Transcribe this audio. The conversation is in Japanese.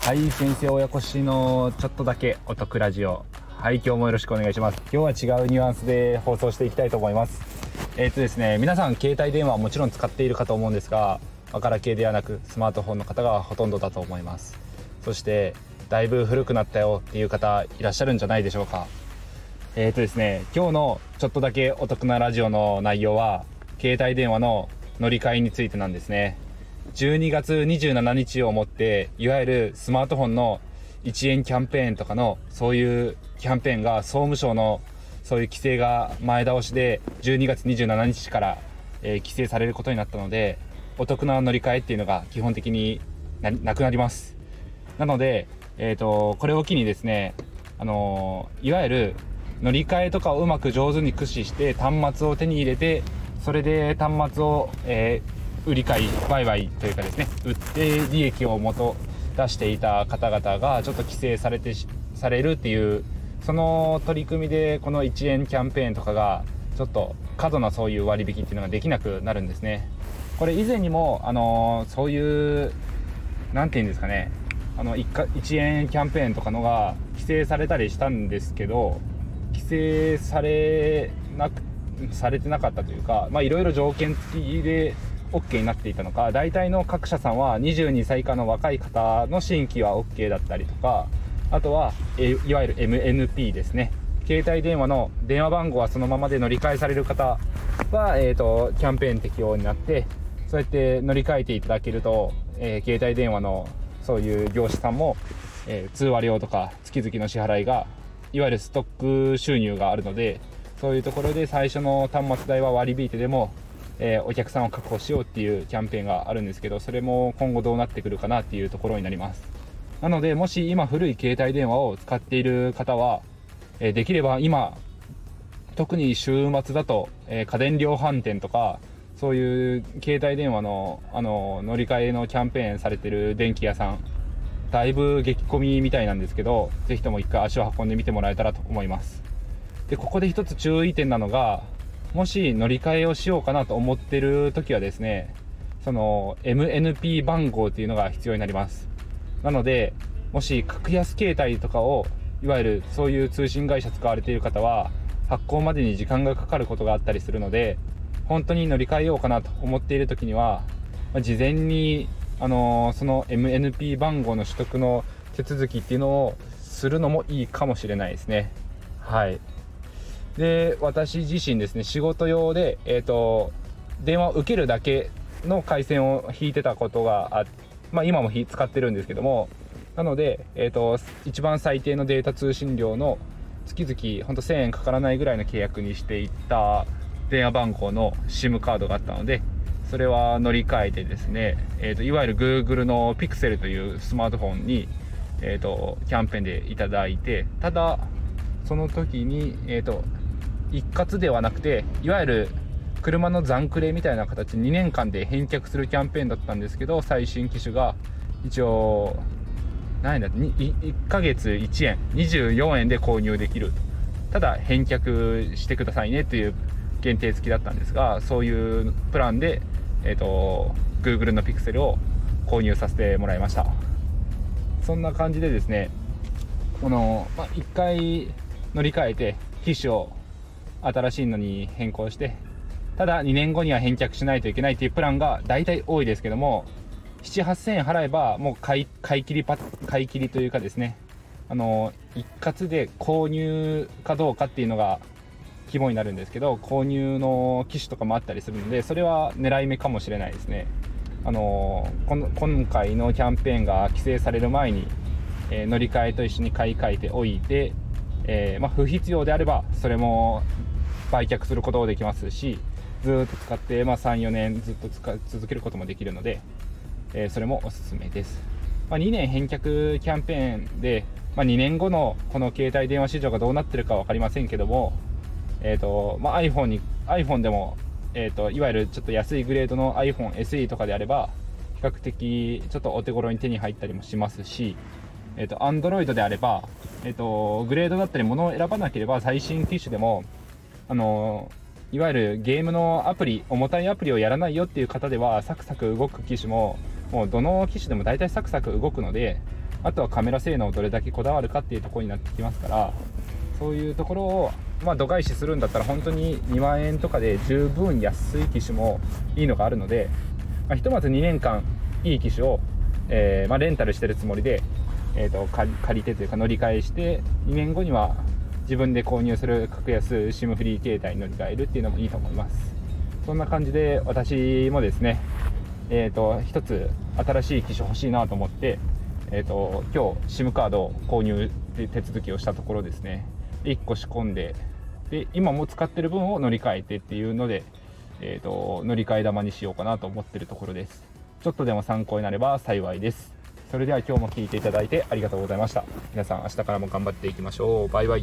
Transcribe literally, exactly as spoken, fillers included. はい、先生親越しのちょっとだけお得ラジオ。はい、今日もよろしくお願いします。今日は違うニュアンスで放送していきたいと思います。えーとですね、皆さん携帯電話はもちろん使っているかと思うんですが、わから系ではなくスマートフォンの方がほとんどだと思います。そしてだいぶ古くなったよっていう方いらっしゃるんじゃないでしょうか。えーとですね、今日のちょっとだけお得なラジオの内容は携帯電話の乗り換えについてなんですね。じゅうにがつにじゅうしちにちをもっていわゆるスマートフォンのいちえんキャンペーンとかのそういうキャンペーンが総務省のそういう規制が前倒しでじゅうにがつにじゅうしちにちから、えー、規制されることになったので、お得な乗り換えっていうのが基本的に な, なくなります。なので、えーと、これを機にですね、あのー、いわゆる乗り換えとかをうまく上手に駆使して端末を手に入れて、それで端末を、えー、売り買い売買というかですね、売って利益を元出していた方々がちょっと規制されてされるっていう、その取り組みでこのいちえんキャンペーンとかがちょっと過度なそういう割引っていうのができなくなるんですね。これ以前にもあのー、そういうなんていうんですかね、あの 1, かいちえんキャンペーンとかのが規制されたりしたんですけど、規制されなくされてなかったというか、まあいろいろ条件付きで OK になっていたのか、大体の各社さんはにじゅうにさい以下の若い方の新規は OK だったりとか、あとはいわゆる エムエヌピー ですね、携帯電話の電話番号はそのままで乗り換えされる方は、えーと、キャンペーン適用になって、そうやって乗り換えていただけると、えー、携帯電話のそういう業者さんも、えー、通話料とか月々の支払いがいわゆるストック収入があるので、そういうところで最初の端末代は割り引いてでも、えー、お客さんを確保しようっていうキャンペーンがあるんですけど、それも今後どうなってくるかなっていうところになります。なのでもし今古い携帯電話を使っている方は、えー、できれば今特に週末だと、えー、家電量販店とかそういう携帯電話の、あの乗り換えのキャンペーンされてる電気屋さん、だいぶ激混みみたいなんですけど、ぜひとも一回足を運んでみてもらえたらと思います。でここで一つ注意点なのが、もし乗り換えをしようかなと思ってるときはですね、その エムエヌピー 番号っていうのが必要になります。なのでもし格安携帯とかをいわゆるそういう通信会社使われている方は、発行までに時間がかかることがあったりするので、本当に乗り換えようかなと思っているときには、事前にあのその エムエヌピー 番号の取得の手続きっていうのをするのもいいかもしれないですね。はい。で私自身ですね、仕事用で、えーと、電話を受けるだけの回線を引いてたことがあって、まあ、今も使ってるんですけども、なので、えーと、一番最低のデータ通信量の月々ほんとせんえんかからないぐらいの契約にしていった電話番号の SIM カードがあったので、それは乗り換えてですね、えーと、いわゆる Google の Pixel というスマートフォンに、えーと、キャンペーンでいただいて、ただその時に、えーと一括ではなくて、いわゆる車の残クレみたいな形でにねんかんで返却するキャンペーンだったんですけど、最新機種が一応何だっていっかげついちえんにじゅうよえんで購入できる、ただ返却してくださいねという限定付きだったんですが、そういうプランで、えーと Google の Pixel を購入させてもらいました。そんな感じでですね、この、まあ、いっかい乗り換えて機種を新しいのに変更して、ただにねんごには返却しないといけないっていうプランが大体多いですけども、ななはっせんえん払えばもう買い、買い切りパ買い切りというかですね、あの一括で購入かどうかっていうのが肝になるんですけど、購入の機種とかもあったりするので、それは狙い目かもしれないですね。あのこの今回のキャンペーンが規制される前に、えー、乗り換えと一緒に買い替えておいて、えーまあ、不必要であればそれも売却することもできますし、ずっと使って、まあ、さんよねんずっと使い続けることもできるので、えー、それもおすすめです。まあ、にねん返却キャンペーンで、まあ、にねんごのこの携帯電話市場がどうなってるか分かりませんけども、えーとまあ、iPhone に iPhone でも、えーといわゆるちょっと安いグレードの iPhone エスイー とかであれば比較的ちょっとお手頃に手に入ったりもしますし、えーと Android であれば、えーとグレードだったり物を選ばなければ最新機種でもあのいわゆるゲームのアプリ、重たいアプリをやらないよっていう方ではサクサク動く機種も、もうどの機種でも大体サクサク動くので、あとはカメラ性能をどれだけこだわるかっていうところになってきますから、そういうところを、まあ、度外視するんだったら本当ににまんえんとかで十分安い機種もいいのがあるので、まあ、ひとまずにねんかんいい機種を、えーまあ、レンタルしてるつもりで、えー、と借りてというか乗り換えして、にねんごには自分で購入する格安 SIM フリー携帯に乗り換えるっていうのもいいと思います。そんな感じで私もですね、えー、と一つ新しい機種欲しいなと思って、えー、と今日 SIM カードを購入で手続きをしたところですね、いっこ仕込んで、で今も使ってる分を乗り換えてっていうので、えー、と乗り換え玉にしようかなと思ってるところです。ちょっとでも参考になれば幸いです。それでは今日も聞いていただいてありがとうございました。皆さん明日からも頑張っていきましょう。バイバイ。